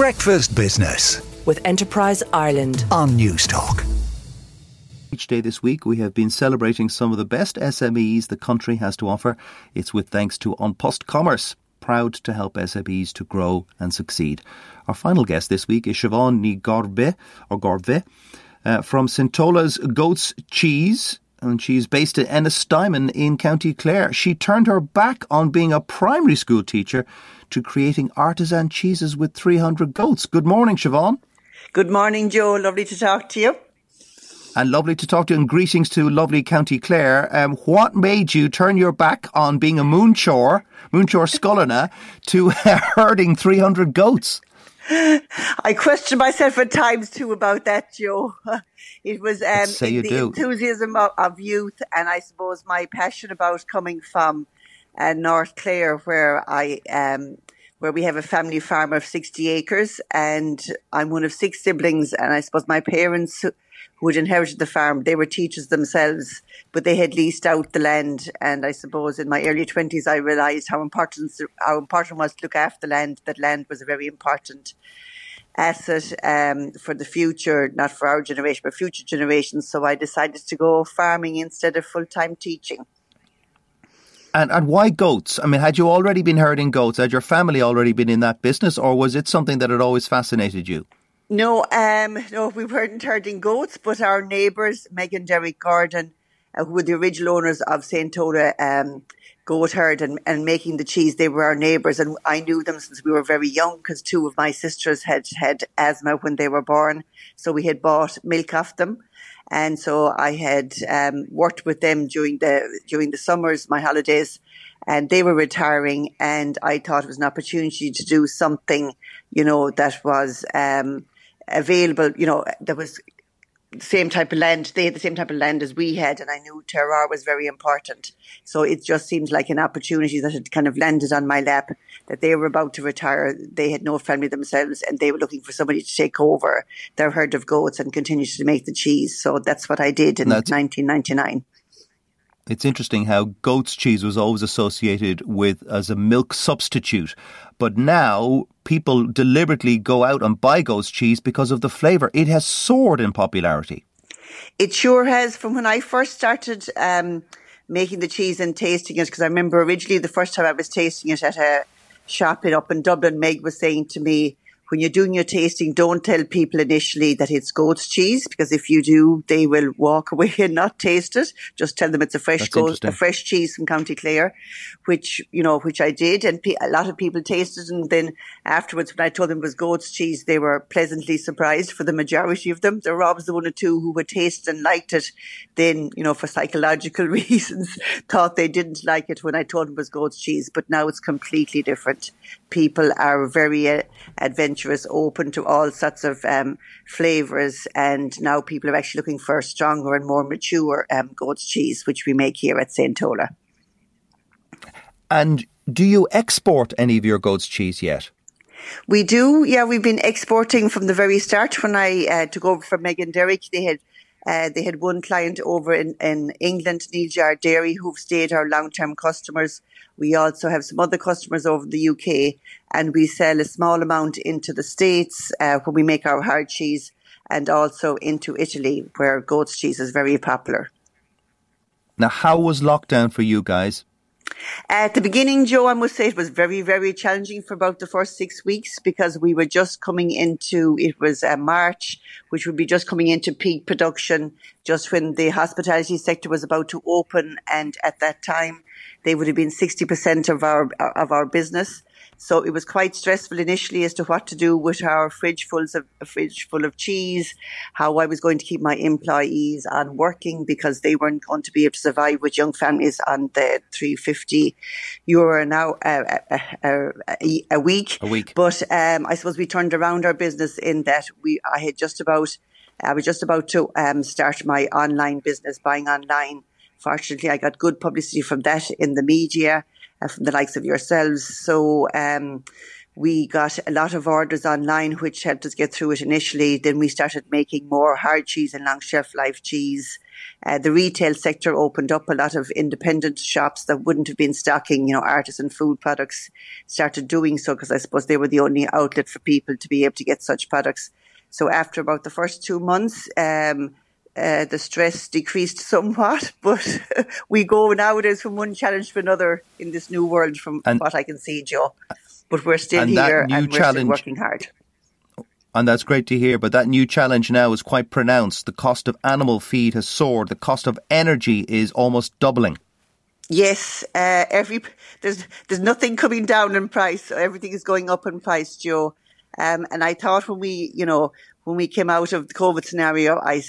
Breakfast Business with Enterprise Ireland on Newstalk. Each day this week we have been celebrating some of the best SMEs the country has to offer. It's with thanks to OnPost Commerce, proud to help SMEs to grow and succeed. Our final guest this week is Siobhan Ni Ghorbe, from St Tola's Goat's Cheese, and she's based in Ennis Diamond in County Clare. She turned her back on being a primary school teacher to creating artisan cheeses with 300 goats. Good morning, Siobhan. Good morning, Joe. Lovely to talk to you. And lovely to talk to you, and greetings to lovely County Clare. What made you turn your back on being a moonshore sculliner to herding 300 goats? I question myself at times too about that, Joe. It was enthusiasm of youth, and I suppose my passion about coming from North Clare, where we have a family farm of 60 acres, and I'm one of six siblings, and I suppose my parents who had inherited the farm, they were teachers themselves, but they had leased out the land. And I suppose in my early 20s, I realised how important it was to look after the land. That land was a very important asset for the future, not for our generation, but future generations. So I decided to go farming instead of full-time teaching. And why goats? I mean, had you already been herding goats? Had your family already been in that business, or was it something that had always fascinated you? No, we weren't herding goats, but our neighbours, Meg and Derek Gordon, who were the original owners of St Tola Goat Herd and making the cheese, they were our neighbours, and I knew them since we were very young because two of my sisters had asthma when they were born, so we had bought milk off them. And so I had worked with them during the summers, my holidays, and they were retiring, and I thought it was an opportunity to do something, that was available, there was the same type of land. They had the same type of land as we had, and I knew terroir was very important. So it just seemed like an opportunity that had kind of landed on my lap, that they were about to retire. They had no family themselves, and they were looking for somebody to take over their herd of goats and continue to make the cheese. So that's what I did in 1999. It's interesting how goat's cheese was always associated with as a milk substitute. But now people deliberately go out and buy goat's cheese because of the flavour. It has soared in popularity. It sure has. From when I first started making the cheese and tasting it, because I remember originally the first time I was tasting it at a shop up in Dublin, Meg was saying to me, when you're doing your tasting, don't tell people initially that it's goat's cheese, because if you do, they will walk away and not taste it. Just tell them it's a fresh cheese from County Clare, which I did. And a lot of people tasted. And then afterwards, when I told them it was goat's cheese, they were pleasantly surprised. For the majority of them, there were obviously one or two who would taste and liked it. Then, for psychological reasons, thought they didn't like it when I told them it was goat's cheese. But now it's completely different. People are very adventurous, open to all sorts of flavours, and now people are actually looking for stronger and more mature goat's cheese, which we make here at St Tola. And do you export any of your goat's cheese yet? We do, yeah. We've been exporting from the very start. When I took over from Meg and Derek, they had one client over in England, Neal's Yard Dairy, who've stayed our long-term customers. We also have some other customers over the UK, and we sell a small amount into the States when we make our hard cheese, and also into Italy, where goat's cheese is very popular. Now, how was lockdown for you guys? At the beginning, Joe, I must say it was very, very challenging for about the first 6 weeks, because we were just coming into, it was March, which would be just coming into peak production, just when the hospitality sector was about to open. And at that time, they would have been 60% of our business. So it was quite stressful initially as to what to do with our fridge full of cheese, how I was going to keep my employees on working, because they weren't going to be able to survive with young families on the €3.50 an hour a week. But I suppose we turned around our business in that I was just about to start my online business, buying online. Fortunately, I got good publicity from that in the media, from the likes of yourselves. So We got a lot of orders online, which helped us get through it initially. Then we started making more hard cheese and long shelf life cheese. The retail sector opened up. A lot of independent shops that wouldn't have been stocking, you know, artisan food products started doing so, because I suppose they were the only outlet for people to be able to get such products. So after about the first 2 months, the stress decreased somewhat, but we go nowadays from one challenge to another in this new world, what I can see, Joe. But we're still here and we're still working hard. And that's great to hear. But that new challenge now is quite pronounced. The cost of animal feed has soared. The cost of energy is almost doubling. Yes, there's nothing coming down in price. So everything is going up in price, Joe. And I thought when we came out of the COVID scenario, I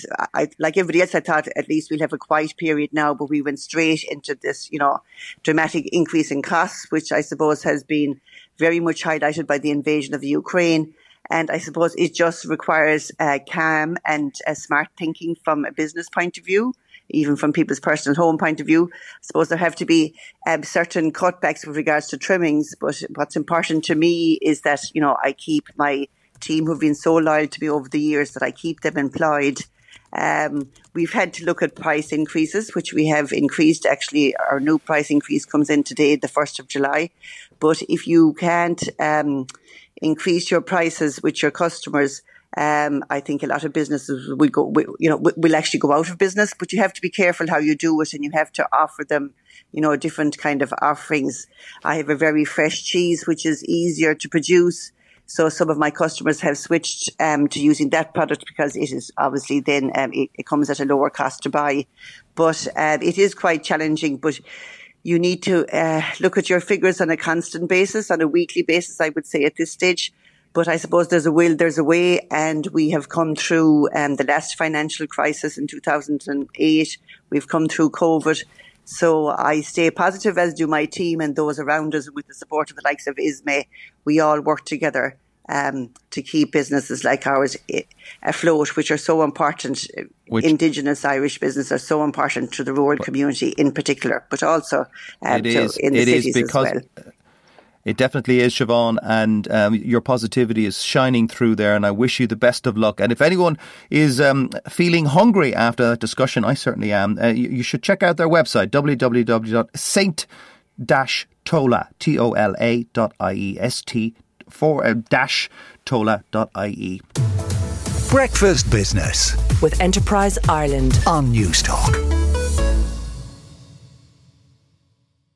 like everybody else, I thought at least we'll have a quiet period now, but we went straight into this, you know, dramatic increase in costs, which I suppose has been very much highlighted by the invasion of the Ukraine. And I suppose it just requires calm and smart thinking from a business point of view, even from people's personal home point of view. I suppose there have to be certain cutbacks with regards to trimmings. But what's important to me is that, you know, I keep my team who've been so loyal to me over the years, that I keep them employed. We've had to look at price increases, which we have increased. Actually, our new price increase comes in today, the 1st of July. But if you can't increase your prices with your customers, I think a lot of businesses will actually go out of business, but you have to be careful how you do it, and you have to offer them, you know, different kind of offerings. I have a very fresh cheese, which is easier to produce. So some of my customers have switched to using that product, because it is obviously then it comes at a lower cost to buy. But it is quite challenging. But you need to look at your figures on a constant basis, on a weekly basis, I would say at this stage. But I suppose there's a will, there's a way. And we have come through the last financial crisis in 2008. We've come through COVID. So I stay positive, as do my team and those around us, with the support of the likes of ISME. We all work together to keep businesses like ours afloat, which are so important. Indigenous Irish businesses are so important to the rural community in particular, but also in the cities as well. It definitely is, Siobhan, and your positivity is shining through there, and I wish you the best of luck. And if anyone is feeling hungry after that discussion, I certainly am, you should check out their website, www.st-tola.ie. Breakfast Business with Enterprise Ireland on Newstalk.